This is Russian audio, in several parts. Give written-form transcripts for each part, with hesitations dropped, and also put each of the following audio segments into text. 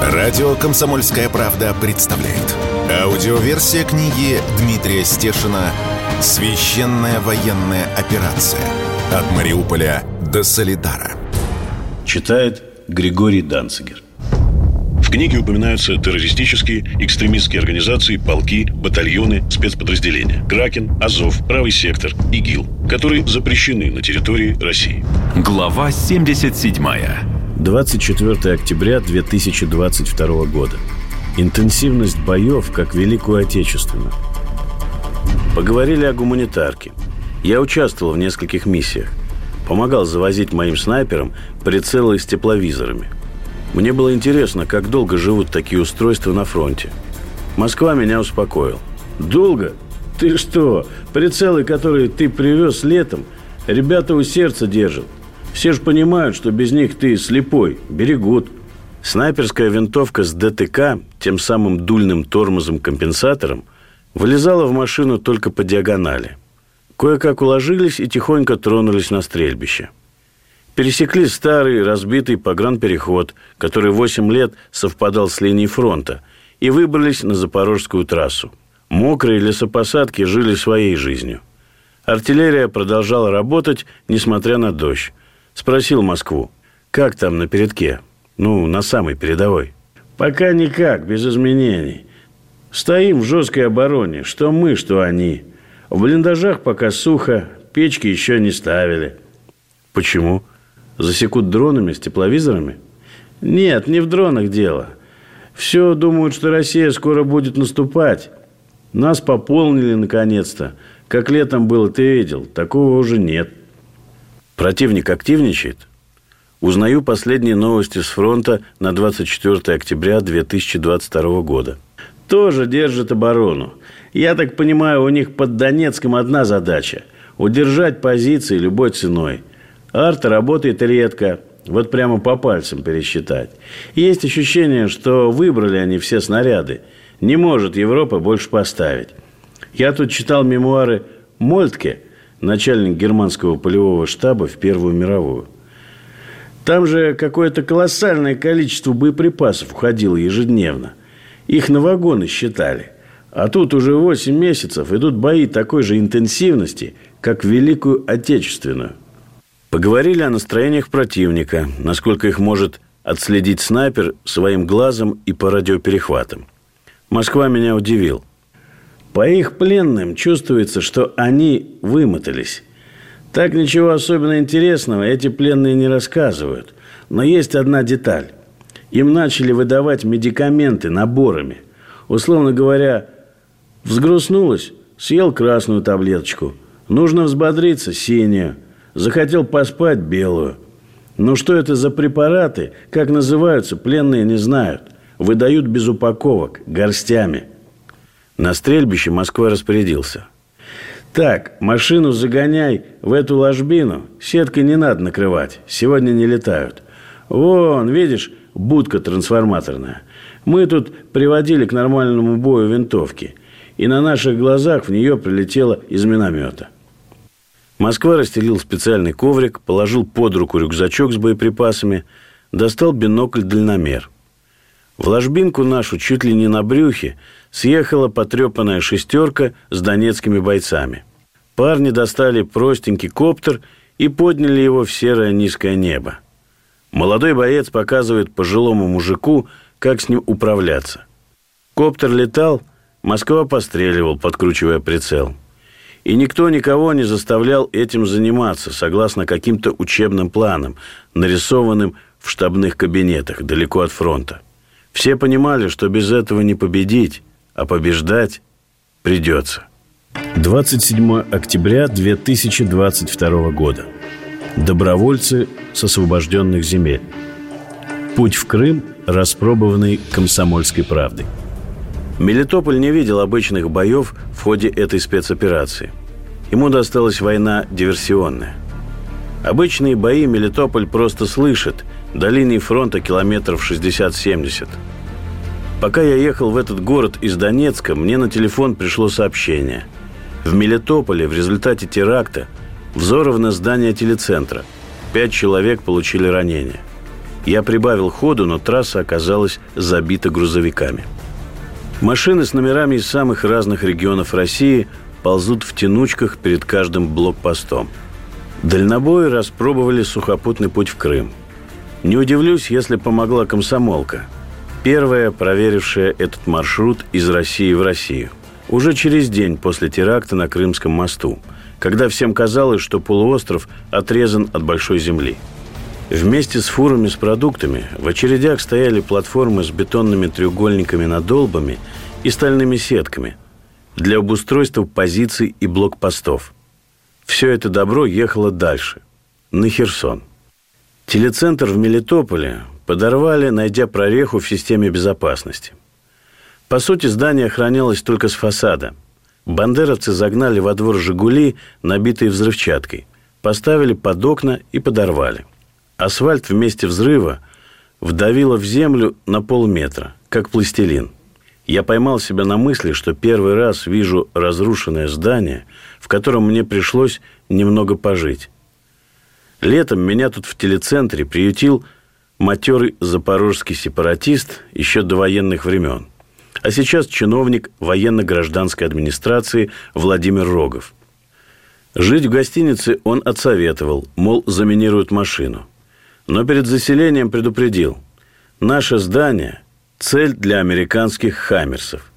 Радио «Комсомольская правда» представляет. Аудиоверсия книги Дмитрия Стешина «Священная военная операция. От Мариуполя до Соледара». Читает Григорий Данцигер. В книге упоминаются террористические, экстремистские организации, полки, батальоны, спецподразделения. Кракен, Азов, Правый сектор, ИГИЛ, которые запрещены на территории России. Глава 77. 24 октября 2022 года. Интенсивность боев, как Великую Отечественную. Поговорили о гуманитарке. Я участвовал в нескольких миссиях. Помогал завозить моим снайперам прицелы с тепловизорами. Мне было интересно, как долго живут такие устройства на фронте. Москва меня успокоил. Долго? Ты что? Прицелы, которые ты привез летом, ребята у сердца держат. Все же понимают, что без них ты слепой. Берегут. Снайперская винтовка с ДТК, тем самым дульным тормозом-компенсатором, вылезала в машину только по диагонали. Кое-как уложились и тихонько тронулись на стрельбище. Пересекли старый, разбитый погранпереход, который 8 лет совпадал с линией фронта, и выбрались на Запорожскую трассу. Мокрые лесопосадки жили своей жизнью. Артиллерия продолжала работать, несмотря на дождь. Спросил Москву: как там на передке? На самой передовой. Пока никак, без изменений. Стоим в жесткой обороне, что мы, что они. В блиндажах пока сухо, печки еще не ставили. Почему? Засекут дронами с тепловизорами? Нет, не в дронах дело. Все думают, что Россия скоро будет наступать. Нас пополнили наконец-то. Как летом было, ты видел, такого уже нет. Противник активничает? Узнаю последние новости с фронта на 24 октября 2022 года. Тоже держит оборону. Я так понимаю, у них под Донецком одна задача – удержать позиции любой ценой. Арта работает редко, вот прямо по пальцам пересчитать. Есть ощущение, что выбрали они все снаряды. Не может Европа больше поставить. Я тут читал мемуары Мольтке, начальник германского полевого штаба в Первую мировую. Там же какое-то колоссальное количество боеприпасов уходило ежедневно. Их на вагоны считали. А тут уже 8 месяцев идут бои такой же интенсивности, как в Великую Отечественную. Поговорили о настроениях противника, насколько их может отследить снайпер своим глазом и по радиоперехватам. Москва меня удивил. По их пленным чувствуется, что они вымотались. Так ничего особенно интересного эти пленные не рассказывают. Но есть одна деталь. Им начали выдавать медикаменты наборами. Условно говоря, взгрустнулось, съел красную таблеточку. Нужно взбодриться — синюю. Захотел поспать — белую. Но что это за препараты, как называются, пленные не знают. Выдают без упаковок, горстями. На стрельбище Москва распорядился. Так, машину загоняй в эту ложбину. Сеткой не надо накрывать. Сегодня не летают. Вон, видишь, будка трансформаторная. Мы тут приводили к нормальному бою винтовки. И на наших глазах в нее прилетело из миномета. Москва расстелил специальный коврик, положил под руку рюкзачок с боеприпасами, достал бинокль-дальномер. В ложбинку нашу, чуть ли не на брюхе, съехала потрепанная шестерка с донецкими бойцами. Парни достали простенький коптер и подняли его в серое низкое небо. Молодой боец показывает пожилому мужику, как с ним управляться. Коптер летал, Москва постреливал, подкручивая прицел. И никто никого не заставлял этим заниматься, согласно каким-то учебным планам, нарисованным в штабных кабинетах далеко от фронта. Все понимали, что без этого не победить, а побеждать придется. 27 октября 2022 года. Добровольцы с освобожденных земель. Путь в Крым, распробованный «Комсомольской правдой». Мелитополь не видел обычных боев в ходе этой спецоперации. Ему досталась война диверсионная. Обычные бои Мелитополь просто слышит, до линии фронта километров 60-70. Пока я ехал в этот город из Донецка, мне на телефон пришло сообщение. В Мелитополе в результате теракта взорвано здание телецентра. 5 человек получили ранения. Я прибавил ходу, но трасса оказалась забита грузовиками. Машины с номерами из самых разных регионов России ползут в тянучках перед каждым блокпостом. Дальнобои распробовали сухопутный путь в Крым. Не удивлюсь, если помогла комсомолка, первая проверившая этот маршрут из России в Россию. Уже через день после теракта на Крымском мосту, когда всем казалось, что полуостров отрезан от большой земли. Вместе с фурами с продуктами в очередях стояли платформы с бетонными треугольниками надолбами и стальными сетками для обустройства позиций и блокпостов. Все это добро ехало дальше, на Херсон. Телецентр в Мелитополе подорвали, найдя прореху в системе безопасности. По сути, здание охранялось только с фасада. Бандеровцы загнали во двор «Жигули», набитые взрывчаткой, поставили под окна и подорвали. Асфальт в месте взрыва вдавило в землю на полметра, как пластилин. Я поймал себя на мысли, что первый раз вижу разрушенное здание, в котором мне пришлось немного пожить. Летом меня тут в телецентре приютил матерый запорожский сепаратист еще до военных времен, а сейчас чиновник военно-гражданской администрации Владимир Рогов. Жить в гостинице он отсоветовал, мол, заминируют машину. Но перед заселением предупредил: наше здание – цель для американских «Хаймерсов».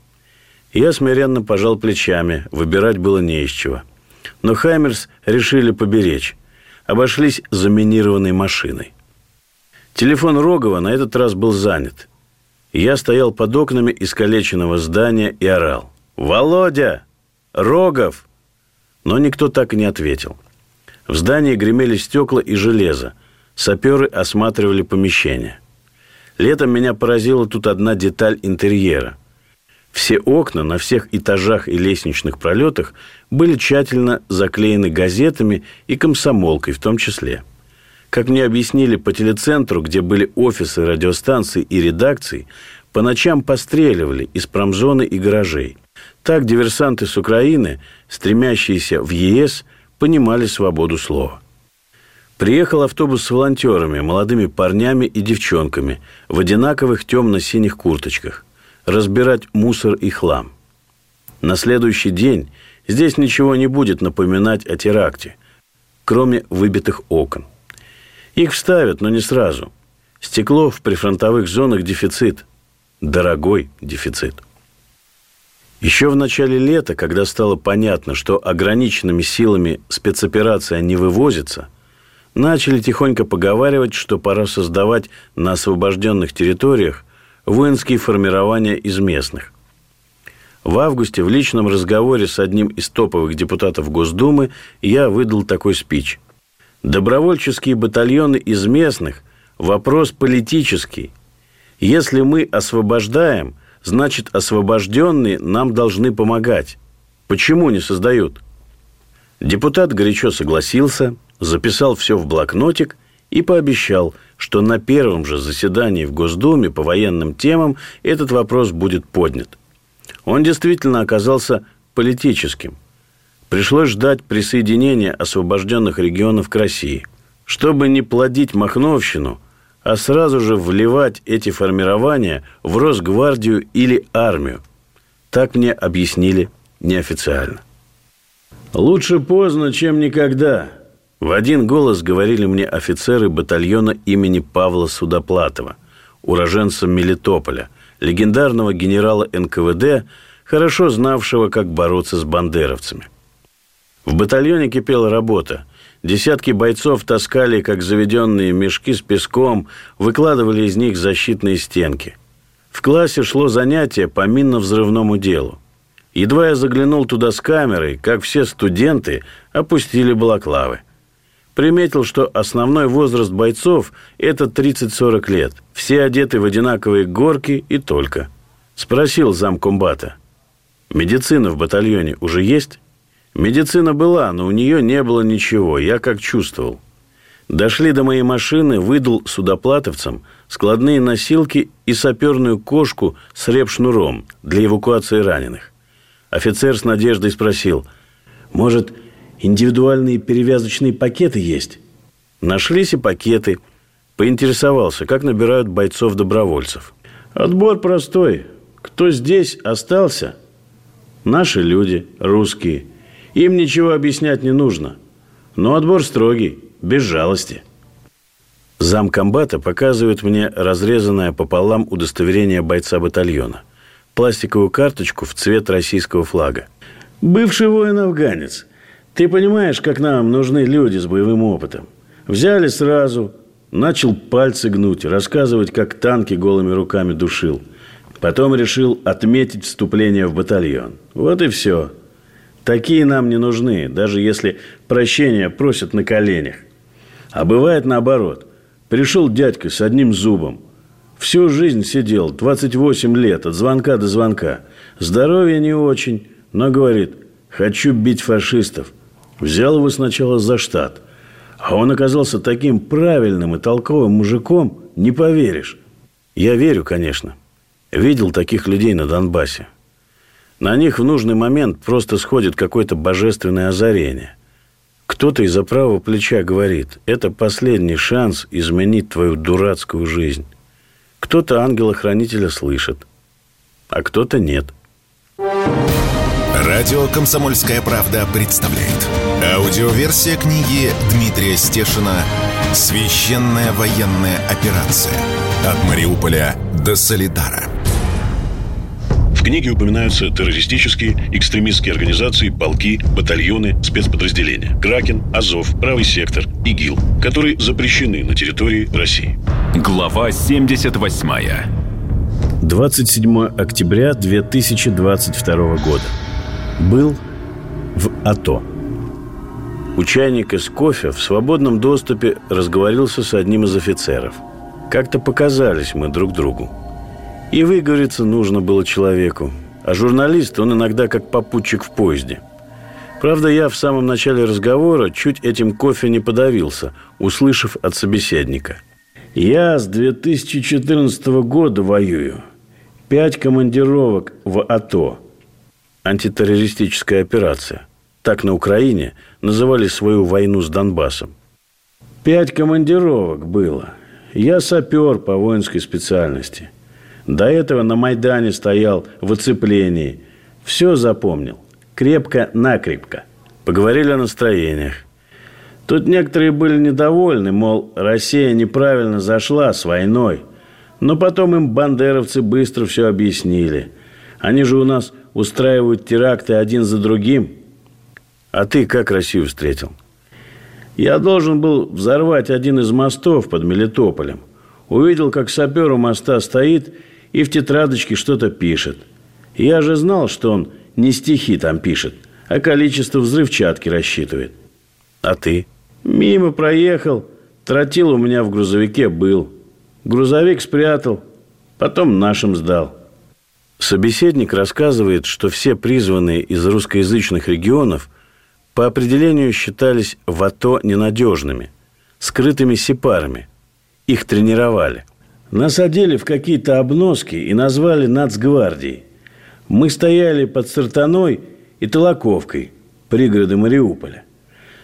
Я смиренно пожал плечами, выбирать было не из чего. Но «Хаймерс» решили поберечь, обошлись заминированной машиной. Телефон Рогова на этот раз был занят. Я стоял под окнами искалеченного здания и орал: «Володя! Рогов!» Но никто так и не ответил. В здании гремели стекла и железо. Саперы осматривали помещение. Летом меня поразила тут одна деталь интерьера. Все окна на всех этажах и лестничных пролетах были тщательно заклеены газетами и комсомолкой в том числе. Как мне объяснили по телецентру, где были офисы, радиостанции и редакции, по ночам постреливали из промзоны и гаражей. Так диверсанты с Украины, стремящиеся в ЕС, понимали свободу слова. Приехал автобус с волонтерами, молодыми парнями и девчонками в одинаковых темно-синих курточках, разбирать мусор и хлам. На следующий день здесь ничего не будет напоминать о теракте, кроме выбитых окон. Их вставят, но не сразу. Стекло в прифронтовых зонах дефицит. Дорогой дефицит. Еще в начале лета, когда стало понятно, что ограниченными силами спецоперация не вывозится, начали тихонько поговаривать, что пора создавать на освобожденных территориях воинские формирования из местных. В августе в личном разговоре с одним из топовых депутатов Госдумы я выдал такой спич: «Добровольческие батальоны из местных – вопрос политический. Если мы освобождаем, значит, освобожденные нам должны помогать. Почему не создают?» Депутат горячо согласился, записал все в блокнотик и пообещал, что на первом же заседании в Госдуме по военным темам этот вопрос будет поднят. Он действительно оказался политическим. Пришлось ждать присоединения освобожденных регионов к России, чтобы не плодить махновщину, а сразу же вливать эти формирования в Росгвардию или армию. Так мне объяснили неофициально. «Лучше поздно, чем никогда», — в один голос говорили мне офицеры батальона имени Павла Судоплатова, уроженца Мелитополя, легендарного генерала НКВД, хорошо знавшего, как бороться с бандеровцами. В батальоне кипела работа. Десятки бойцов таскали, как заведенные, мешки с песком, выкладывали из них защитные стенки. В классе шло занятие по минно-взрывному делу. Едва я заглянул туда с камерой, как все студенты опустили балаклавы. Приметил, что основной возраст бойцов – это 30-40 лет. Все одеты в одинаковые горки и только. Спросил замкомбата: «Медицина в батальоне уже есть?» Медицина была, но у нее не было ничего, я как чувствовал. Дошли до моей машины, выдал судоплатовцам складные носилки и саперную кошку с репшнуром для эвакуации раненых. Офицер с надеждой спросил: «Может, индивидуальные перевязочные пакеты есть?» Нашлись и пакеты. Поинтересовался, как набирают бойцов-добровольцев. Отбор простой. Кто здесь остался? Наши люди, русские. Им ничего объяснять не нужно. Но отбор строгий, без жалости. Замкомбата показывает мне разрезанное пополам удостоверение бойца батальона. Пластиковую карточку в цвет российского флага. Бывший воин-афганец. Ты понимаешь, как нам нужны люди с боевым опытом? Взяли сразу, начал пальцы гнуть, рассказывать, как танки голыми руками душил. Потом решил отметить вступление в батальон. Вот и все. Такие нам не нужны, даже если прощения просят на коленях. А бывает наоборот. Пришел дядька с одним зубом. Всю жизнь сидел, 28 лет, от звонка до звонка. Здоровье не очень, но говорит, хочу бить фашистов. Взял его сначала за штат. А он оказался таким правильным и толковым мужиком, не поверишь. Я верю, конечно. Видел таких людей на Донбассе. На них в нужный момент просто сходит какое-то божественное озарение. Кто-то из-за правого плеча говорит, это последний шанс изменить твою дурацкую жизнь. Кто-то ангела-хранителя слышит, а кто-то нет. Радио «Комсомольская правда» представляет аудиоверсия книги Дмитрия Стешина «Священная военная операция. От Мариуполя до Соледара». В книге упоминаются террористические, экстремистские организации, полки, батальоны, спецподразделения. Кракен, Азов, Правый сектор, ИГИЛ, которые запрещены на территории России. Глава 78. 27 октября 2022 года. Был в АТО. У чайника с кофе в свободном доступе разговорился с одним из офицеров. Как-то показались мы друг другу. И выговориться нужно было человеку. А журналист, он иногда как попутчик в поезде. Правда, я в самом начале разговора чуть этим кофе не подавился, услышав от собеседника. Я с 2014 года воюю. 5 командировок в АТО. Антитеррористическая операция. Так на Украине называли свою войну с Донбассом. 5 командировок было. Я сапер по воинской специальности. До этого на Майдане стоял в оцеплении. Все запомнил. Крепко-накрепко. Поговорили о настроениях. Тут некоторые были недовольны, мол, Россия неправильно зашла с войной. Но потом им бандеровцы быстро все объяснили. Они же у нас устраивают теракты один за другим. А ты как Россию встретил? Я должен был взорвать один из мостов под Мелитополем. Увидел, как сапер у моста стоит и в тетрадочке что-то пишет. Я же знал, что он не стихи там пишет, а количество взрывчатки рассчитывает. А ты? Мимо проехал. Тротил у меня в грузовике был. Грузовик спрятал. Потом нашим сдал. Собеседник рассказывает, что все призванные из русскоязычных регионов по определению считались в АТО ненадежными, скрытыми сепарами. Их тренировали. Нас одели в какие-то обноски и назвали Нацгвардией. Мы стояли под Сартаной и Толоковкой, пригороды Мариуполя.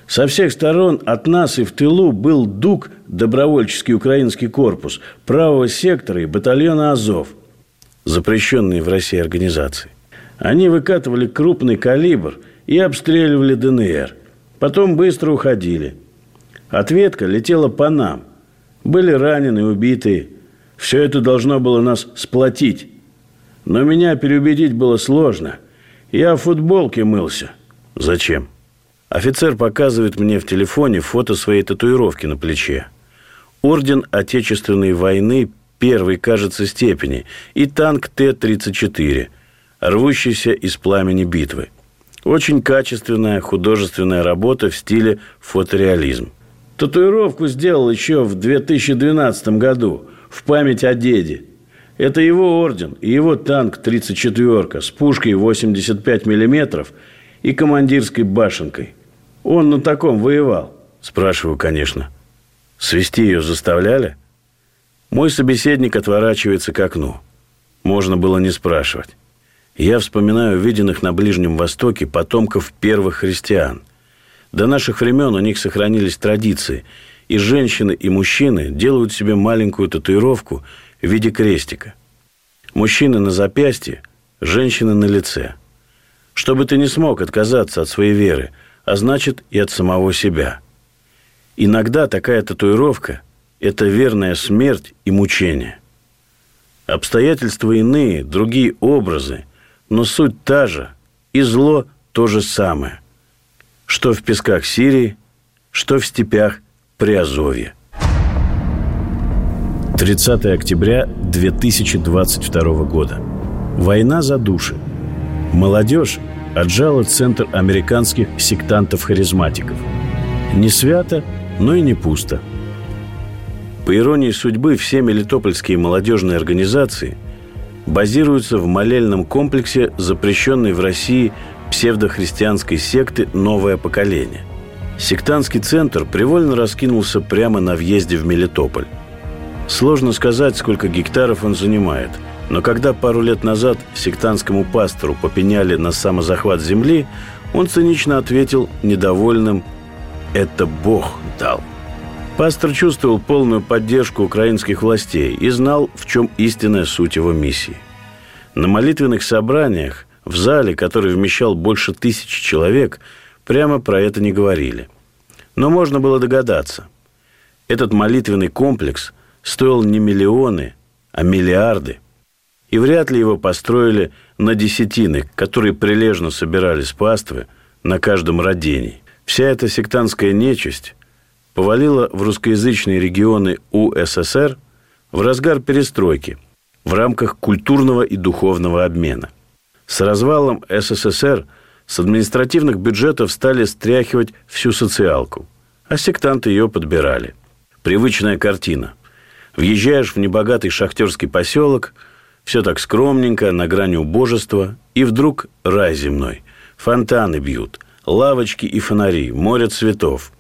Со всех сторон от нас и в тылу был ДУК, добровольческий украинский корпус, правого сектора и батальона Азов, запрещенные в России организации. Они выкатывали крупный калибр и обстреливали ДНР. Потом быстро уходили. Ответка летела по нам. Были ранены, убиты. Все это должно было нас сплотить. Но меня переубедить было сложно. Я в футболке мылся. Зачем? Офицер показывает мне в телефоне фото своей татуировки на плече. Орден Отечественной войны первой, кажется, степени и танк Т-34, рвущийся из пламени битвы. Очень качественная художественная работа в стиле фотореализм. Татуировку сделал еще в 2012 году в память о деде. Это его орден и его танк 34-ка с пушкой 85 мм и командирской башенкой. Он на таком воевал. Спрашиваю, конечно. Свести ее заставляли? Мой собеседник отворачивается к окну. Можно было не спрашивать. Я вспоминаю виденных на Ближнем Востоке потомков первых христиан. До наших времен у них сохранились традиции, и женщины, и мужчины делают себе маленькую татуировку в виде крестика. Мужчины на запястье, женщины на лице. Чтобы ты не смог отказаться от своей веры, а значит и от самого себя. Иногда такая татуировка – это верная смерть и мучение. Обстоятельства иные, другие образы, но суть та же, и зло то же самое. Что в песках Сирии, что в степях Приазовья. 30 октября 2022 года. Война за души. Молодежь отжала центр американских сектантов-харизматиков. Не свято, но и не пусто. По иронии судьбы, все мелитопольские молодежные организации базируются в молельном комплексе запрещенной в России псевдохристианской секты «Новое Поколение». Сектантский центр привольно раскинулся прямо на въезде в Мелитополь. Сложно сказать, сколько гектаров он занимает, но когда пару лет назад сектантскому пастору попеняли на самозахват земли, он цинично ответил недовольным: «Это Бог дал». Пастор чувствовал полную поддержку украинских властей и знал, в чем истинная суть его миссии. На молитвенных собраниях в зале, который вмещал больше 1000 человек, прямо про это не говорили. Но можно было догадаться. Этот молитвенный комплекс стоил не миллионы, а миллиарды. И вряд ли его построили на десятины, которые прилежно собирали с паствы на каждом родении. Вся эта сектантская нечисть повалила в русскоязычные регионы УССР в разгар перестройки в рамках культурного и духовного обмена. С развалом СССР с административных бюджетов стали стряхивать всю социалку, а сектанты ее подбирали. Привычная картина. Въезжаешь в небогатый шахтерский поселок, все так скромненько, на грани убожества, и вдруг рай земной. Фонтаны бьют, лавочки и фонари, море цветов.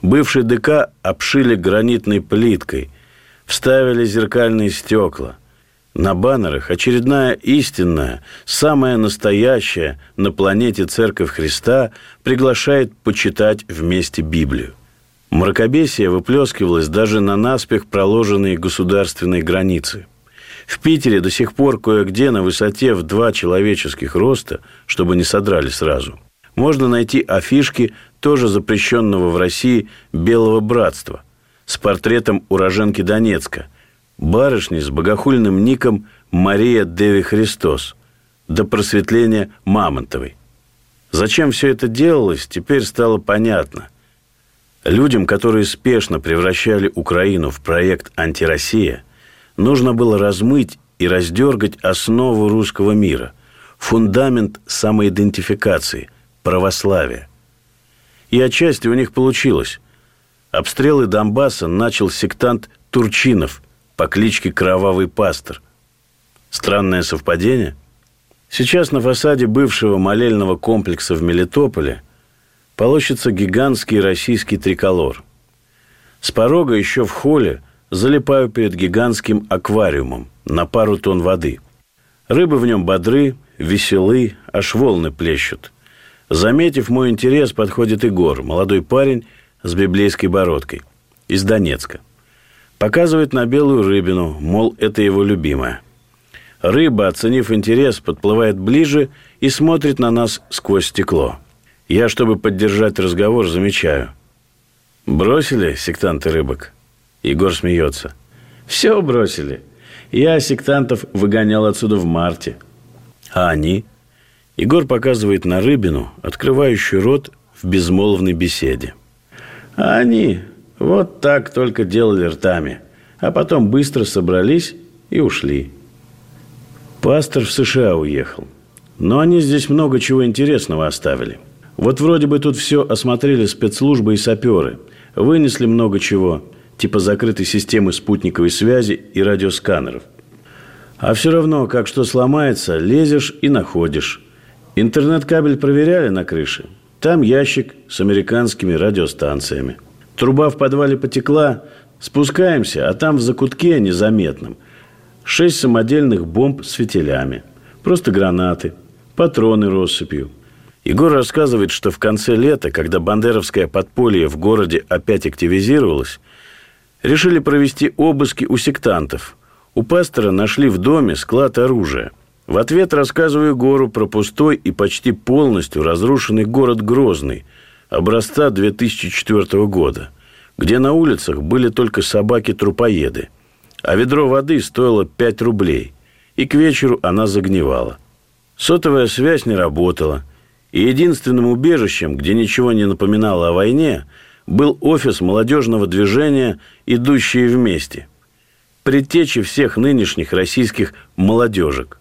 Бывший ДК обшили гранитной плиткой, вставили зеркальные стекла. На баннерах очередная истинная, самая настоящая на планете Церковь Христа приглашает почитать вместе Библию. Мракобесие выплескивалось даже на наспех проложенные государственные границы. В Питере до сих пор кое-где на высоте в 2 человеческих роста, чтобы не содрали сразу, можно найти афишки тоже запрещенного в России «Белого братства» с портретом уроженки Донецка, барышни с богохульным ником Мария Деви Христос, до просветления Мамонтовой. Зачем все это делалось, теперь стало понятно. Людям, которые спешно превращали Украину в проект «Антироссия», нужно было размыть и раздергать основу русского мира, фундамент самоидентификации, православия. И отчасти у них получилось. Обстрелы Донбасса начал сектант Турчинов по кличке Кровавый Пастор. Странное совпадение? Сейчас на фасаде бывшего молельного комплекса в Мелитополе полощется гигантский российский триколор. С порога еще в холле залипаю перед гигантским аквариумом на пару тонн воды. Рыбы в нем бодры, веселы, аж волны плещут. Заметив мой интерес, подходит Егор, молодой парень с библейской бородкой, из Донецка. Показывает на белую рыбину, мол, это его любимая. Рыба, оценив интерес, подплывает ближе и смотрит на нас сквозь стекло. Я, чтобы поддержать разговор, замечаю: «Бросили сектанты рыбок?» Егор смеется. «Все бросили. Я сектантов выгонял отсюда в марте». «А они?» Егор показывает на рыбину, открывающую рот в безмолвной беседе. «А они вот так только делали ртами, а потом быстро собрались и ушли». Пастор в США уехал, но они здесь много чего интересного оставили. Вот вроде бы тут все осмотрели спецслужбы и саперы, вынесли много чего, типа закрытой системы спутниковой связи и радиосканеров. А все равно, как что сломается, лезешь и находишь. Интернет-кабель проверяли на крыше. Там ящик с американскими радиостанциями. Труба в подвале потекла. Спускаемся, а там в закутке незаметном 6 самодельных бомб с фитилями. Просто гранаты, патроны россыпью. Егор рассказывает, что в конце лета, когда бандеровское подполье в городе опять активизировалось, решили провести обыски у сектантов. У пастора нашли в доме склад оружия. В ответ рассказываю Егору про пустой и почти полностью разрушенный город Грозный, образца 2004 года, где на улицах были только собаки-трупоеды, а ведро воды стоило 5 рублей, и к вечеру она загнивала. Сотовая связь не работала, и единственным убежищем, где ничего не напоминало о войне, был офис молодежного движения «Идущие вместе», предтечи всех нынешних российских молодежек.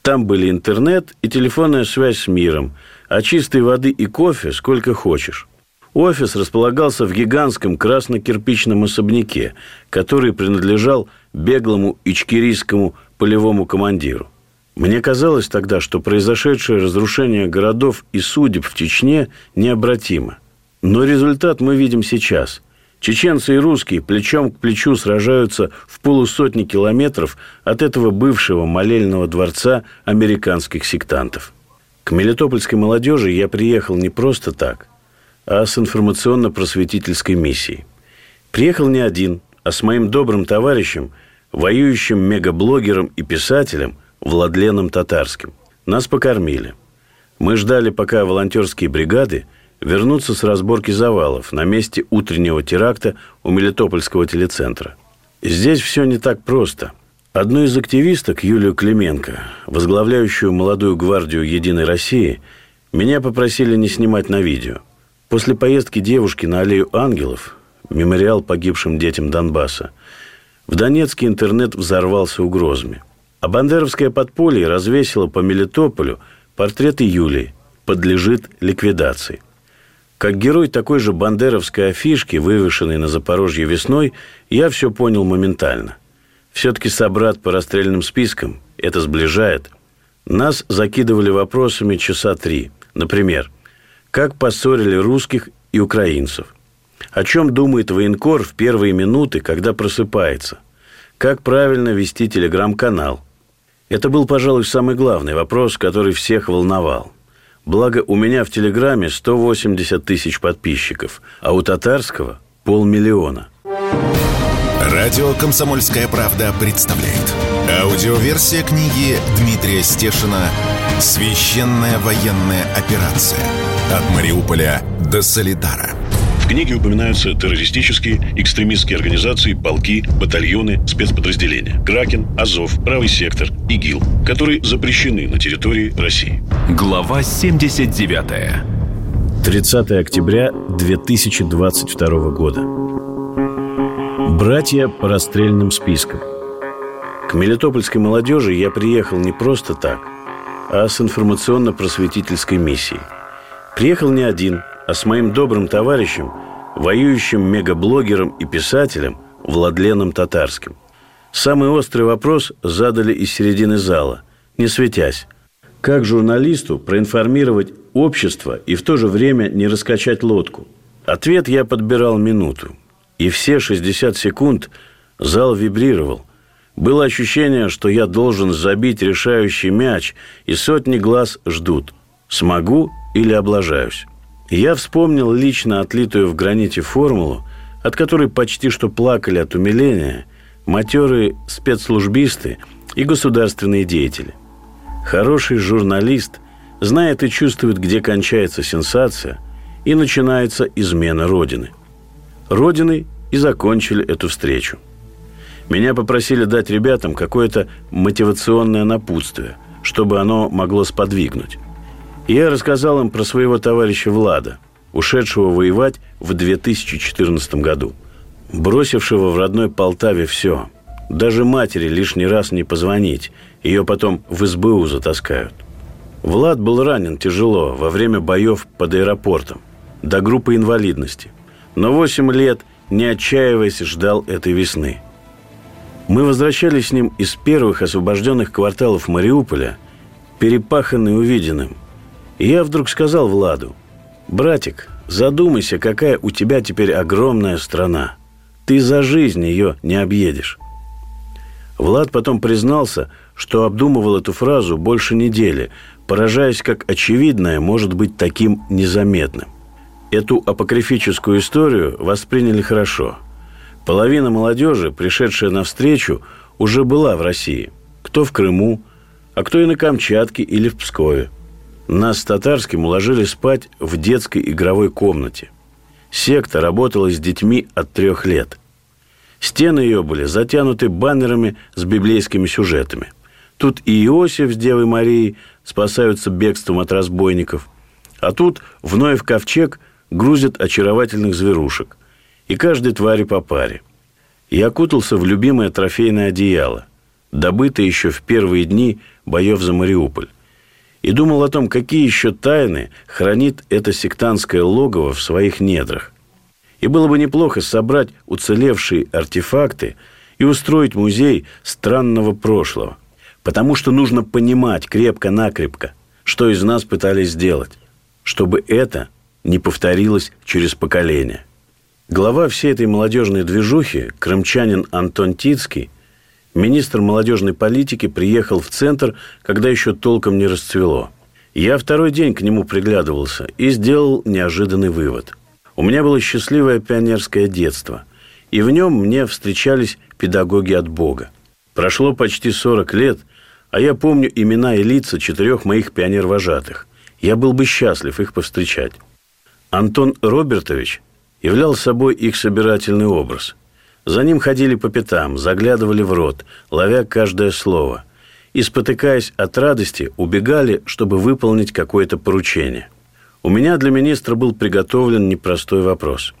Там были интернет и телефонная связь с миром, а чистой воды и кофе сколько хочешь. Офис располагался в гигантском красно-кирпичном особняке, который принадлежал беглому ичкерийскому полевому командиру. Мне казалось тогда, что произошедшее разрушение городов и судеб в Чечне необратимо. Но результат мы видим сейчас. Чеченцы и русские плечом к плечу сражаются в полусотни километров от этого бывшего молельного дворца американских сектантов. К мелитопольской молодежи я приехал не просто так, а с информационно-просветительской миссией. Приехал не один, а с моим добрым товарищем, воюющим мегаблогером и писателем Владленом Татарским. Нас покормили. Мы ждали, пока волонтерские бригады вернутся с разборки завалов на месте утреннего теракта у Мелитопольского телецентра. Здесь все не так просто. Одну из активисток, Юлию Клименко, возглавляющую молодую гвардию «Единой России», меня попросили не снимать на видео. После поездки девушки на Аллею Ангелов, мемориал погибшим детям Донбасса, в Донецке интернет взорвался угрозами. А бандеровское подполье развесило по Мелитополю портреты Юлии, подлежит ликвидации. Как герой такой же бандеровской афишки, вывешенной на Запорожье весной, я все понял моментально. Все-таки собрат по расстрельным спискам, это сближает. Нас закидывали вопросами часа 3. Например, как поссорили русских и украинцев? О чем думает военкор в первые минуты, когда просыпается? Как правильно вести телеграм-канал? Это был, пожалуй, самый главный вопрос, который всех волновал. Благо, у меня в Телеграме 180 тысяч подписчиков, а у Татарского – 500 000. Радио «Комсомольская правда» представляет. Аудиоверсия книги Дмитрия Стешина «Священная военная операция. От Мариуполя до Соледара». В книге упоминаются террористические, экстремистские организации, полки, батальоны, спецподразделения. Кракен, Азов, Правый сектор, ИГИЛ, которые запрещены на территории России. Глава 79. 30 октября 2022 года. Братья по расстрельным спискам. К мелитопольской молодежи я приехал не просто так, а с информационно-просветительской миссией. Приехал не один, а с моим добрым товарищем, воюющим мегаблогером и писателем Владленом Татарским. Самый острый вопрос задали из середины зала, не светясь. Как журналисту проинформировать общество и в то же время не раскачать лодку? Ответ я подбирал минуту. И все 60 секунд зал вибрировал. Было ощущение, что я должен забить решающий мяч, и сотни глаз ждут. Смогу или облажаюсь? Я вспомнил лично отлитую в граните формулу, от которой почти что плакали от умиления матерые спецслужбисты и государственные деятели. Хороший журналист знает и чувствует, где кончается сенсация и начинается измена Родины. Родиной и закончили эту встречу. Меня попросили дать ребятам какое-то мотивационное напутствие, чтобы оно могло сподвигнуть. Я рассказал им про своего товарища Влада, ушедшего воевать в 2014 году, бросившего в родной Полтаве все. Даже матери лишний раз не позвонить, ее потом в СБУ затаскают. Влад был ранен тяжело во время боев под аэропортом, до группы инвалидности. Но 8 лет, не отчаиваясь, ждал этой весны. Мы возвращались с ним из первых освобожденных кварталов Мариуполя, перепаханный увиденным. И я вдруг сказал Владу: «Братик, задумайся, какая у тебя теперь огромная страна. Ты за жизнь ее не объедешь». Влад потом признался, что обдумывал эту фразу больше недели, поражаясь, как очевидное может быть таким незаметным. Эту апокрифическую историю восприняли хорошо. Половина молодежи, пришедшая навстречу, уже была в России. Кто в Крыму, а кто и на Камчатке или в Пскове. Нас с Татарским уложили спать в детской игровой комнате. Секта работала с детьми от 3 лет. Стены ее были затянуты баннерами с библейскими сюжетами. Тут и Иосиф с Девой Марией спасаются бегством от разбойников, а тут в Ноев ковчег грузят очаровательных зверушек. И каждой твари по паре. Я окутался в любимое трофейное одеяло, добытое еще в первые дни боев за Мариуполь, и думал о том, какие еще тайны хранит это сектантское логово в своих недрах. И было бы неплохо собрать уцелевшие артефакты и устроить музей странного прошлого. Потому что нужно понимать крепко-накрепко, что из нас пытались сделать, чтобы это не повторилось через поколение. Глава всей этой молодежной движухи, крымчанин Антон Тицкий, министр молодежной политики, приехал в центр, когда еще толком не расцвело. Я второй день к нему приглядывался и сделал неожиданный вывод. У меня было счастливое пионерское детство, и в нем мне встречались педагоги от Бога. Прошло почти 40 лет, а я помню имена и лица 4 моих пионер-вожатых. Я был бы счастлив их повстречать. Антон Робертович являл собой их собирательный образ. За ним ходили по пятам, заглядывали в рот, ловя каждое слово. И, спотыкаясь от радости, убегали, чтобы выполнить какое-то поручение. У меня для министра был приготовлен непростой вопрос.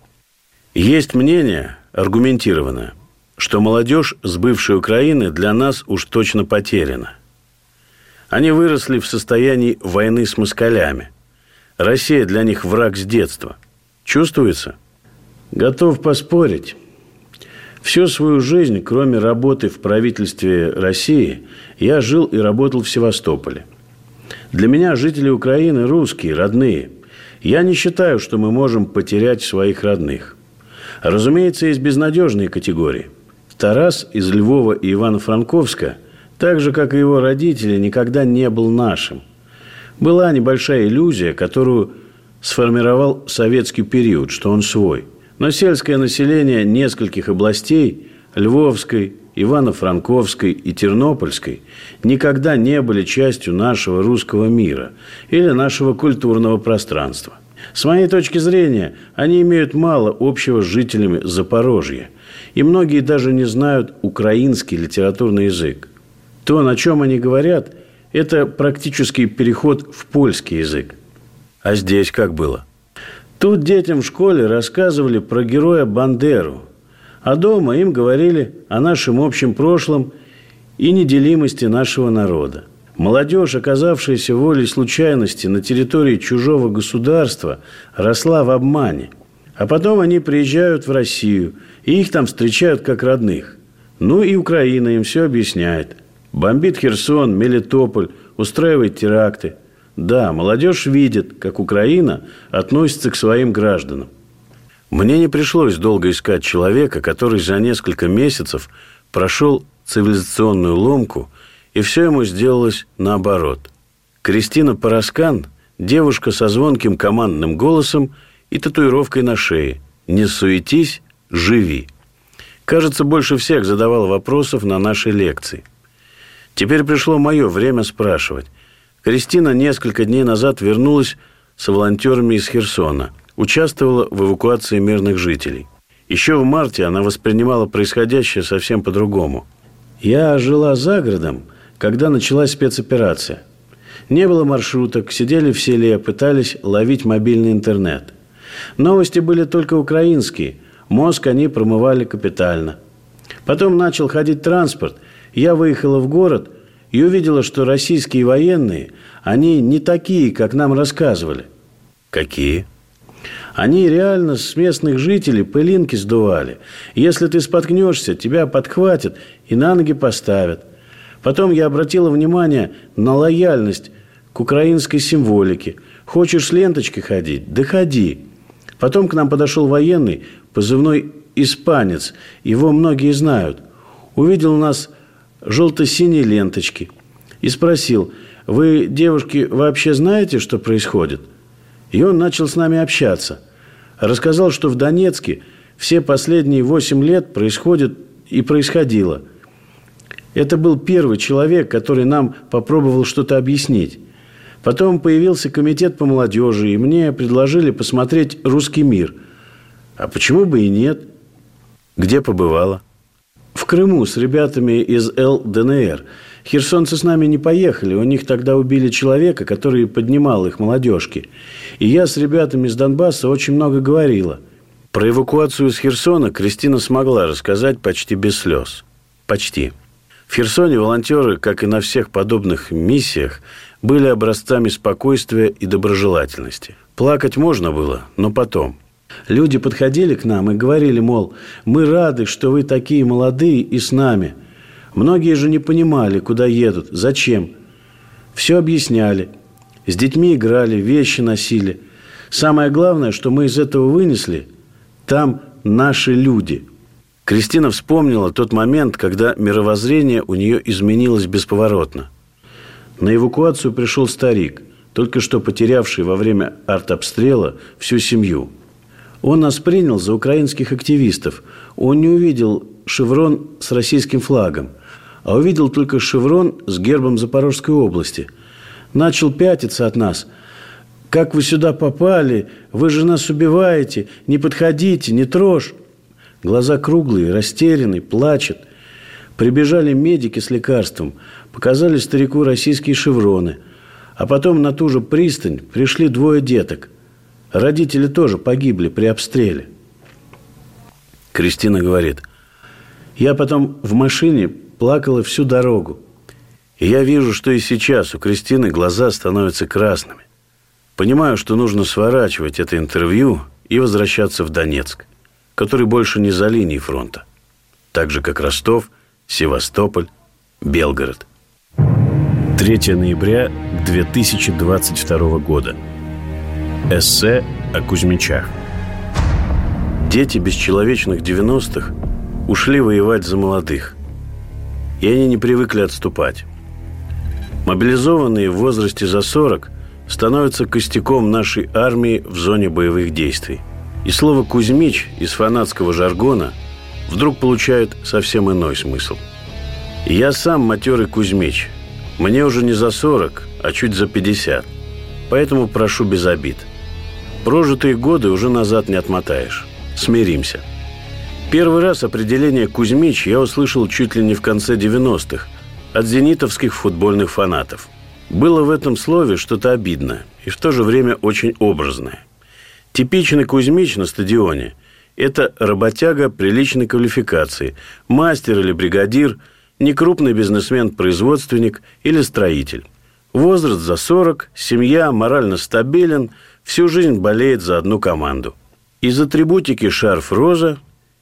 Есть мнение, аргументированное, что молодежь с бывшей Украины для нас уж точно потеряна. Они выросли в состоянии войны с москалями. Россия для них враг с детства. Чувствуется? Готов поспорить. Всю свою жизнь, кроме работы в правительстве России, я жил и работал в Севастополе. Для меня жители Украины русские, родные. Я не считаю, что мы можем потерять своих родных. Разумеется, есть безнадежные категории. Тарас из Львова и Ивано-Франковска, так же, как и его родители, никогда не был нашим. Была небольшая иллюзия, которую сформировал советский период, что он свой. Но сельское население нескольких областей – Львовской, Ивано-Франковской и Тернопольской – никогда не были частью нашего русского мира или нашего культурного пространства. С моей точки зрения, они имеют мало общего с жителями Запорожья, и многие даже не знают украинский литературный язык. То, на чем они говорят, это практически переход в польский язык. А здесь как было? Тут детям в школе рассказывали про героя Бандеру, а дома им говорили о нашем общем прошлом и неделимости нашего народа. Молодежь, оказавшаяся волей случайности на территории чужого государства, росла в обмане. А потом они приезжают в Россию, и их там встречают как родных. Ну и Украина им все объясняет. Бомбит Херсон, Мелитополь, устраивает теракты. Да, молодежь видит, как Украина относится к своим гражданам. Мне не пришлось долго искать человека, который за несколько месяцев прошел цивилизационную ломку, и все ему сделалось наоборот. Кристина Пороскан, девушка со звонким командным голосом и татуировкой на шее. «Не суетись, живи». Кажется, больше всех задавала вопросов на нашей лекции. Теперь пришло мое время спрашивать. Кристина несколько дней назад вернулась с волонтерами из Херсона, участвовала в эвакуации мирных жителей. Еще в марте она воспринимала происходящее совсем по-другому. «Я жила за городом, когда началась спецоперация. Не было маршруток, сидели в селе, пытались ловить мобильный интернет. Новости были только украинские, мозг они промывали капитально. Потом начал ходить транспорт, я выехала в город и увидела, что российские военные, они не такие, как нам рассказывали». «Какие?» «Они реально с местных жителей пылинки сдували. Если ты споткнешься, тебя подхватят и на ноги поставят. Потом я обратила внимание на лояльность к украинской символике. Хочешь с ленточкой ходить? Да ходи». Потом к нам подошел военный, позывной «Испанец». Его многие знают. Увидел нас желто-синей ленточки и спросил: «Вы, девушки, вообще знаете, что происходит?» И он начал с нами общаться. Рассказал, что в Донецке все последние 8 лет происходит и происходило. Это был первый человек, который нам попробовал что-то объяснить. Потом появился комитет по молодежи, и мне предложили посмотреть «Русский мир». А почему бы и нет? Где побывала? В Крыму с ребятами из ЛДНР. Херсонцы с нами не поехали. У них тогда убили человека, который поднимал их молодежки. И я с ребятами из Донбасса очень много говорила. Про эвакуацию из Херсона Кристина смогла рассказать почти без слез. Почти. В Херсоне волонтеры, как и на всех подобных миссиях, были образцами спокойствия и доброжелательности. Плакать можно было, но потом. Люди подходили к нам и говорили, мол, мы рады, что вы такие молодые и с нами. Многие же не понимали, куда едут, зачем. Все объясняли. С детьми играли, вещи носили. Самое главное, что мы из этого вынесли, там наши люди. Кристина вспомнила тот момент, когда мировоззрение у нее изменилось бесповоротно. На эвакуацию пришел старик, только что потерявший во время артобстрела всю семью. Он нас принял за украинских активистов. Он не увидел шеврон с российским флагом, а увидел только шеврон с гербом Запорожской области. Начал пятиться от нас. «Как вы сюда попали? Вы же нас убиваете! Не подходите, не трожь!» Глаза круглые, растерянный, плачет. Прибежали медики с лекарством, показали старику российские шевроны. А потом на ту же пристань пришли двое деток. Родители тоже погибли при обстреле. Кристина говорит: «Я потом в машине плакала всю дорогу». И я вижу, что и сейчас у Кристины глаза становятся красными. Понимаю, что нужно сворачивать это интервью и возвращаться в Донецк, который больше не за линией фронта. Так же, как Ростов, Севастополь, Белгород. 3 ноября 2022 года. Эссе о Кузьмичах. Дети бесчеловечных 90-х ушли воевать за молодых. И они не привыкли отступать. Мобилизованные в возрасте за 40 становятся костяком нашей армии в зоне боевых действий. И слово «Кузьмич» из фанатского жаргона вдруг получает совсем иной смысл. Я сам матерый Кузьмич. Мне уже не за 40, а чуть за 50. Поэтому прошу без обид. Прожитые годы уже назад не отмотаешь. Смиримся. Первый раз определение «Кузьмич» я услышал чуть ли не в конце 90-х от зенитовских футбольных фанатов. Было в этом слове что-то обидное и в то же время очень образное. Типичный Кузьмич на стадионе – это работяга приличной квалификации, мастер или бригадир, некрупный бизнесмен-производственник или строитель. Возраст за 40, семья, морально стабилен, всю жизнь болеет за одну команду. Из атрибутики шарф роза,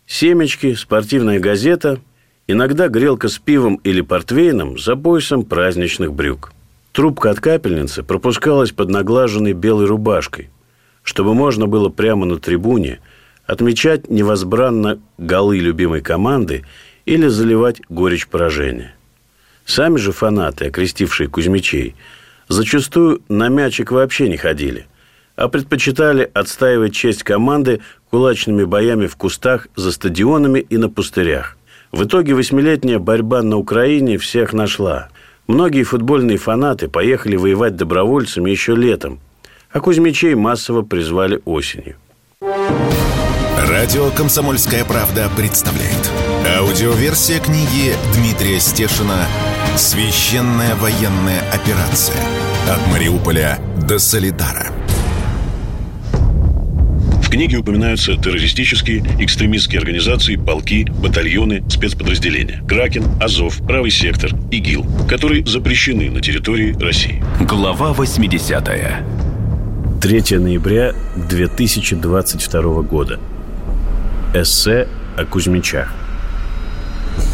семечки, спортивная газета, иногда грелка с пивом или портвейном за поясом праздничных брюк. Трубка от капельницы пропускалась под наглаженной белой рубашкой, чтобы можно было прямо на трибуне отмечать невозбранно голы любимой команды или заливать горечь поражения. Сами же фанаты, окрестившие Кузьмичей, зачастую на мячик вообще не ходили, а предпочитали отстаивать честь команды кулачными боями в кустах, за стадионами и на пустырях. В итоге 8-летняя борьба на Украине всех нашла. Многие футбольные фанаты поехали воевать добровольцами еще летом, а Кузьмичей массово призвали осенью. Радио «Комсомольская правда» представляет. Аудиоверсия книги Дмитрия Стешина «Священная военная операция. От Мариуполя до Соледара». В книге упоминаются террористические, экстремистские организации, полки, батальоны, спецподразделения. Кракен, Азов, Правый сектор, ИГИЛ, которые запрещены на территории России. Глава 80-я. 3 ноября 2022 года. Эссе о Кузьмичах.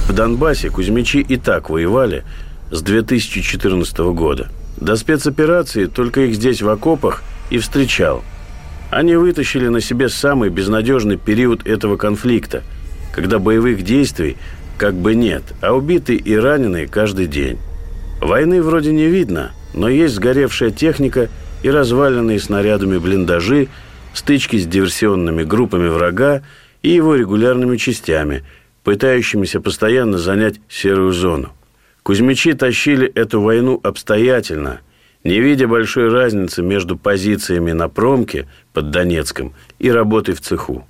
В Донбассе Кузьмичи и так воевали с 2014 года. До спецоперации только их здесь в окопах и встречал. Они вытащили на себе самый безнадежный период этого конфликта, когда боевых действий как бы нет, а убиты и раненые каждый день. Войны вроде не видно, но есть сгоревшая техника и разваленные снарядами блиндажи, стычки с диверсионными группами врага и его регулярными частями, пытающимися постоянно занять серую зону. Кузьмичи тащили эту войну обстоятельно, не видя большой разницы между позициями на промке под Донецком и работой в цеху.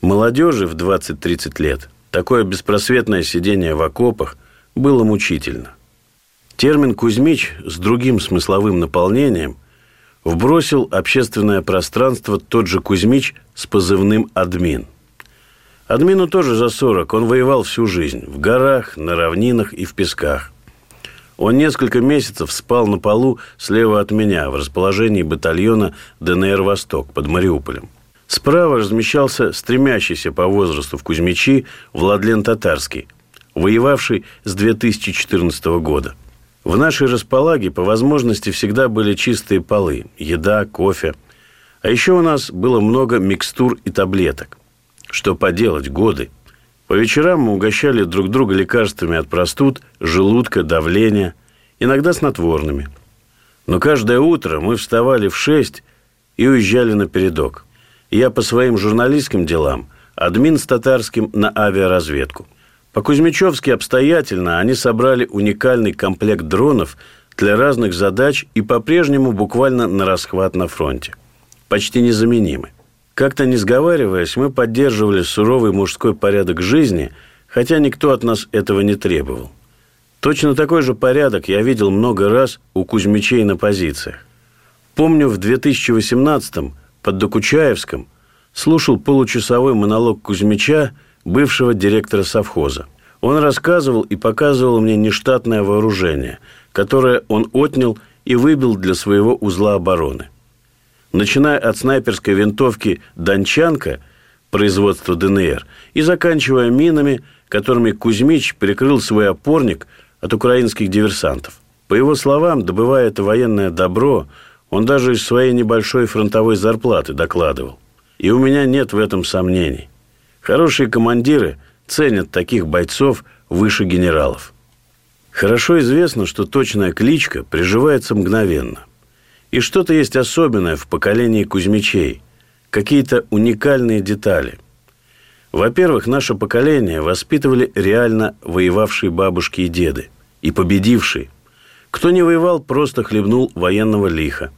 Молодежи в 20-30 лет такое беспросветное сидение в окопах было мучительно. Термин «Кузьмич» с другим смысловым наполнением вбросил общественное пространство тот же Кузьмич с позывным «Админ». Админу тоже за 40, он воевал всю жизнь, в горах, на равнинах и в песках. Он несколько месяцев спал на полу слева от меня, в расположении батальона ДНР «Восток» под Мариуполем. Справа размещался стремящийся по возрасту в Кузьмичи Владлен Татарский, воевавший с 2014 года. В нашей располаге по возможности всегда были чистые полы, еда, кофе. А еще у нас было много микстур и таблеток. Что поделать, годы. По вечерам мы угощали друг друга лекарствами от простуд, желудка, давления, иногда снотворными. Но каждое утро мы вставали в 6 и уезжали на передок. Я по своим журналистским делам, админ с Татарским на авиаразведку. По-кузьмичевски обстоятельно они собрали уникальный комплект дронов для разных задач и по-прежнему буквально на расхват на фронте. Почти незаменимы. Как-то не сговариваясь, мы поддерживали суровый мужской порядок жизни, хотя никто от нас этого не требовал. Точно такой же порядок я видел много раз у кузьмичей на позициях. Помню, в 2018-м под Докучаевском слушал получасовой монолог Кузьмича, бывшего директора совхоза. Он рассказывал и показывал мне нештатное вооружение, которое он отнял и выбил для своего узла обороны. Начиная от снайперской винтовки «Дончанка» производства ДНР и заканчивая минами, которыми Кузьмич прикрыл свой опорник от украинских диверсантов. По его словам, добывая это военное добро, он даже из своей небольшой фронтовой зарплаты докладывал. И у меня нет в этом сомнений. Хорошие командиры ценят таких бойцов выше генералов. Хорошо известно, что точная кличка приживается мгновенно. И что-то есть особенное в поколении кузьмичей, какие-то уникальные детали. Во-первых, наше поколение воспитывали реально воевавшие бабушки и деды, и победившие. Кто не воевал, просто хлебнул военного лиха.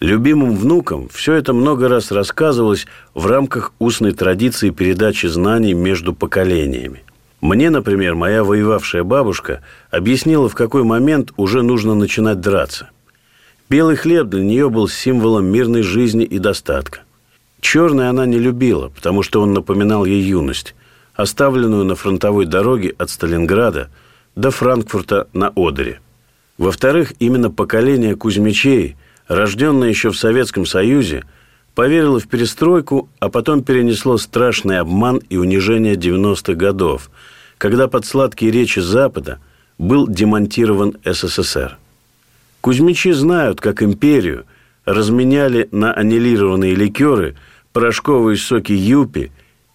Любимым внукам все это много раз рассказывалось в рамках устной традиции передачи знаний между поколениями. Мне, например, моя воевавшая бабушка объяснила, в какой момент уже нужно начинать драться. Белый хлеб для нее был символом мирной жизни и достатка. Черный она не любила, потому что он напоминал ей юность, оставленную на фронтовой дороге от Сталинграда до Франкфурта на Одере. Во-вторых, именно поколение кузьмичей, рожденное еще в Советском Союзе, поверило в перестройку, а потом перенесло страшный обман и унижение 90-х годов, когда под сладкие речи Запада был демонтирован СССР. Кузьмичи знают, как империю разменяли на аннилированные ликеры, порошковые соки Юпи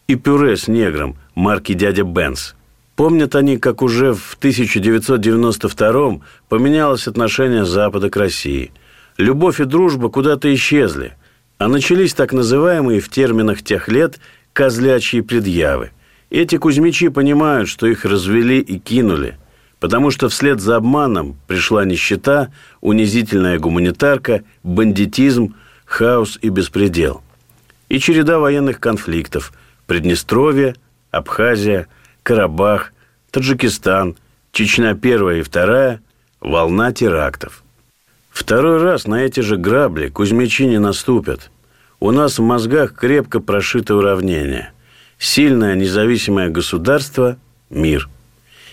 и пюре с негром марки «Дядя Бенц». Помнят они, как уже в 1992-м поменялось отношение Запада к России. Любовь и дружба куда-то исчезли, а начались так называемые в терминах тех лет «козлячьи предъявы». Эти кузьмичи понимают, что их развели и кинули, потому что вслед за обманом пришла нищета, унизительная гуманитарка, бандитизм, хаос и беспредел. И череда военных конфликтов – Приднестровье, Абхазия, Карабах, Таджикистан, Чечня первая и вторая, волна терактов. Второй раз на эти же грабли кузьмичи не наступят. У нас в мозгах крепко прошито уравнение. Сильное независимое государство – мир.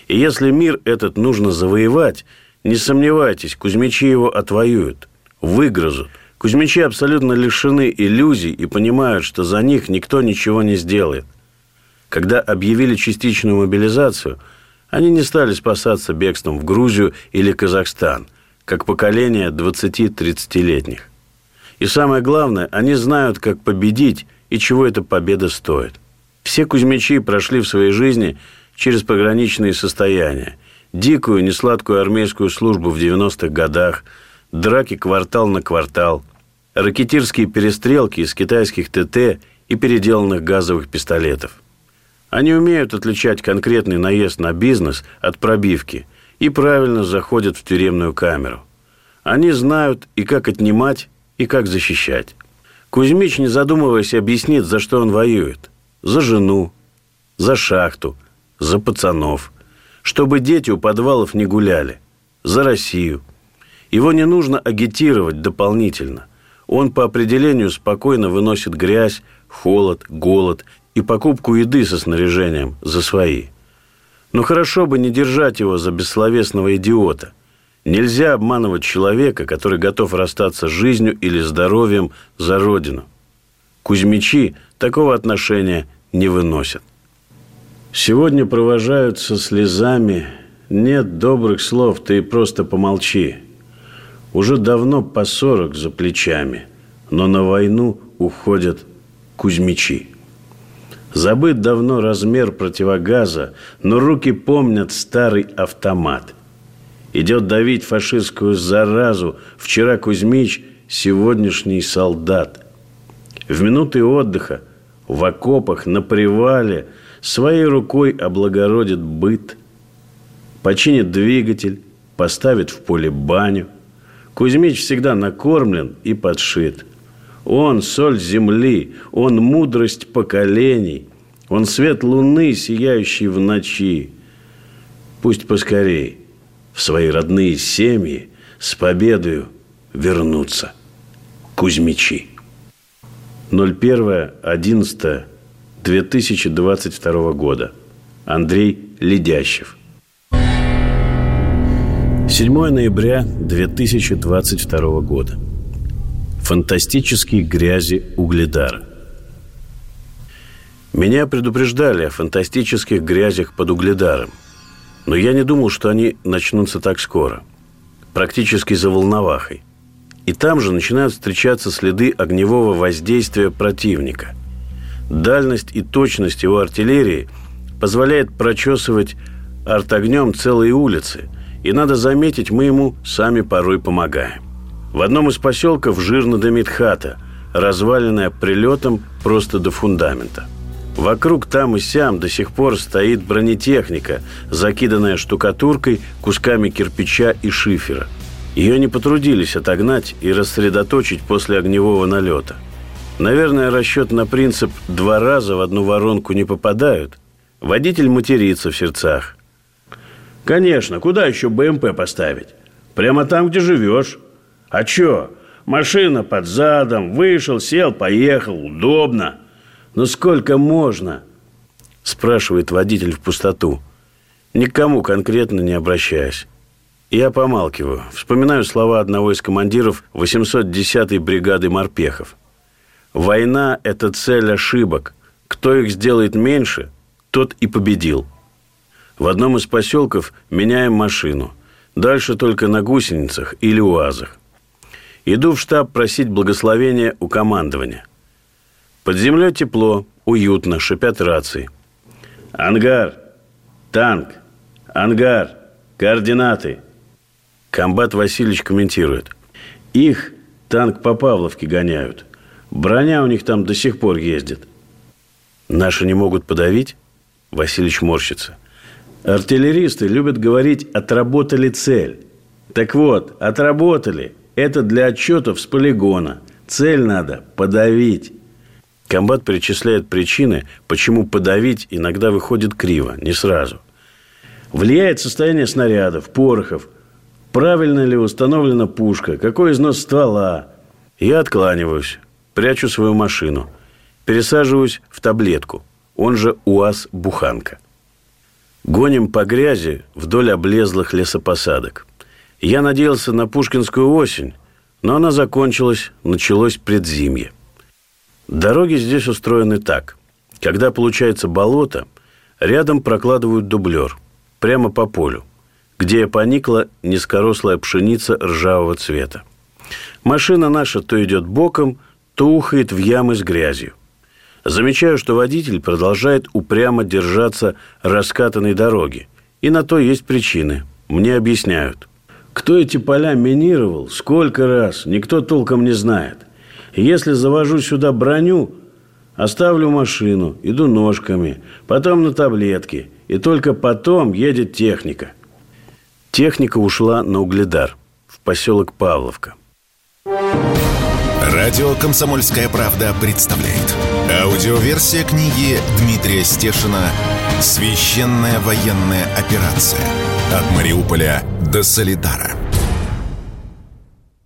И если мир этот нужно завоевать, не сомневайтесь, кузьмичи его отвоюют, выгрызут. Кузьмичи абсолютно лишены иллюзий и понимают, что за них никто ничего не сделает. Когда объявили частичную мобилизацию, они не стали спасаться бегством в Грузию или Казахстан, как поколение 20-30-летних. И самое главное, они знают, как победить и чего эта победа стоит. Все кузьмичи прошли в своей жизни через пограничные состояния, дикую, несладкую армейскую службу в 90-х годах, драки квартал на квартал, ракетирские перестрелки из китайских ТТ и переделанных газовых пистолетов. Они умеют отличать конкретный наезд на бизнес от пробивки и правильно заходят в тюремную камеру. Они знают и как отнимать, и как защищать. Кузьмич, не задумываясь, объяснит, за что он воюет. За жену, за шахту, за пацанов. Чтобы дети у подвалов не гуляли. За Россию. Его не нужно агитировать дополнительно. Он по определению спокойно выносит грязь, холод, голод и покупку еды со снаряжением за свои. Но хорошо бы не держать его за бессловесного идиота. Нельзя обманывать человека, который готов расстаться с жизнью или здоровьем за родину. Кузьмичи такого отношения не выносят. Сегодня провожают со слезами: «Нет добрых слов, ты просто помолчи». Уже давно по 40 за плечами, но на войну уходят кузьмичи. Забыт давно размер противогаза, но руки помнят старый автомат. Идет давить фашистскую заразу вчера Кузьмич, сегодняшний солдат. В минуты отдыха, в окопах, на привале своей рукой облагородит быт, починит двигатель, поставит в поле баню. Кузьмич всегда накормлен и подшит. Он – соль земли, он – мудрость поколений, он – свет луны, сияющий в ночи. Пусть поскорей в свои родные семьи с победою вернутся кузьмичи. 01.11.2022 года. Андрей Ледящев. 7 ноября 2022 года. Фантастические грязи Угледара. Меня предупреждали о фантастических грязях под Угледаром, но я не думал, что они начнутся так скоро, практически за Волновахой. И там же начинают встречаться следы огневого воздействия противника. Дальность и точность его артиллерии позволяет прочесывать артогнем целые улицы, и, надо заметить, мы ему сами порой помогаем. В одном из поселков жирно дымит хата, разваленная прилетом просто до фундамента. Вокруг там и сям до сих пор стоит бронетехника, закиданная штукатуркой, кусками кирпича и шифера. Ее не потрудились отогнать и рассредоточить после огневого налета. Наверное, расчет на принцип «два раза в одну воронку не попадают». Водитель матерится в сердцах. «Конечно, куда еще БМП поставить? Прямо там, где живешь. А че? Машина под задом, вышел, сел, поехал, удобно. Ну сколько можно?» — спрашивает водитель в пустоту, никому конкретно не обращаясь. Я помалкиваю, вспоминаю слова одного из командиров 810-й бригады морпехов. «Война – это цель ошибок. Кто их сделает меньше, тот и победил». В одном из поселков меняем машину. Дальше только на гусеницах или уазах. Иду в штаб просить благословения у командования. Под землей тепло, уютно, шипят рации. «Ангар! Танк! Ангар! Координаты!» Комбат Васильевич комментирует: «Их танк по Павловке гоняют. Броня у них там до сих пор ездит». «Наши не могут подавить?» Васильевич морщится. «Артиллеристы любят говорить: отработали цель. Так вот, отработали. Это для отчетов с полигона. Цель надо подавить». Комбат перечисляет причины, почему подавить иногда выходит криво, не сразу. Влияет состояние снарядов, порохов. Правильно ли установлена пушка? Какой износ ствола? Я откланиваюсь, прячу свою машину. Пересаживаюсь в таблетку, он же УАЗ-буханка. Гоним по грязи вдоль облезлых лесопосадок. Я надеялся на пушкинскую осень, но она закончилась, началось предзимье. Дороги здесь устроены так. Когда получается болото, рядом прокладывают дублер, прямо по полю, где поникла низкорослая пшеница ржавого цвета. Машина наша то идет боком, то ухает в ямы с грязью. Замечаю, что водитель продолжает упрямо держаться раскатанной дороги. И на то есть причины. Мне объясняют. Кто эти поля минировал, сколько раз, никто толком не знает. Если завожу сюда броню, оставлю машину, иду ножками, потом на таблетки, и только потом едет техника. Техника ушла на Угледар, в поселок Павловка. Радио «Комсомольская правда» представляет аудиоверсия книги Дмитрия Стешина «Священная военная операция. От Мариуполя до Соледара».